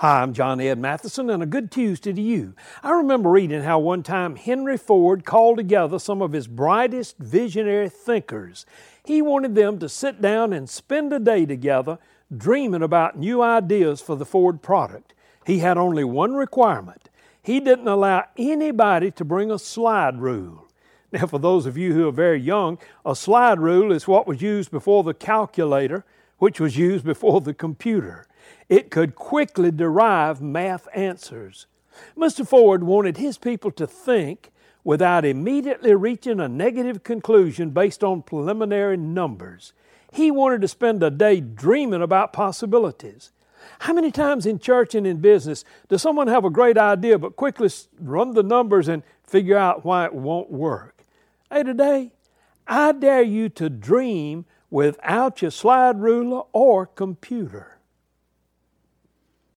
Hi, I'm John Ed Matheson, and a good Tuesday to you. I remember reading how one time Henry Ford called together some of his brightest visionary thinkers. He wanted them to sit down and spend a day together dreaming about new ideas for the Ford product. He had only one requirement. He didn't allow anybody to bring a slide rule. Now, for those of you who are very young, a slide rule is what was used before the calculator, which was used before the computer. It could quickly derive math answers. Mr. Ford wanted his people to think without immediately reaching a negative conclusion based on preliminary numbers. He wanted to spend a day dreaming about possibilities. How many times in church and in business does someone have a great idea but quickly run the numbers and figure out why it won't work? Hey, today, I dare you to dream without your slide ruler or computer.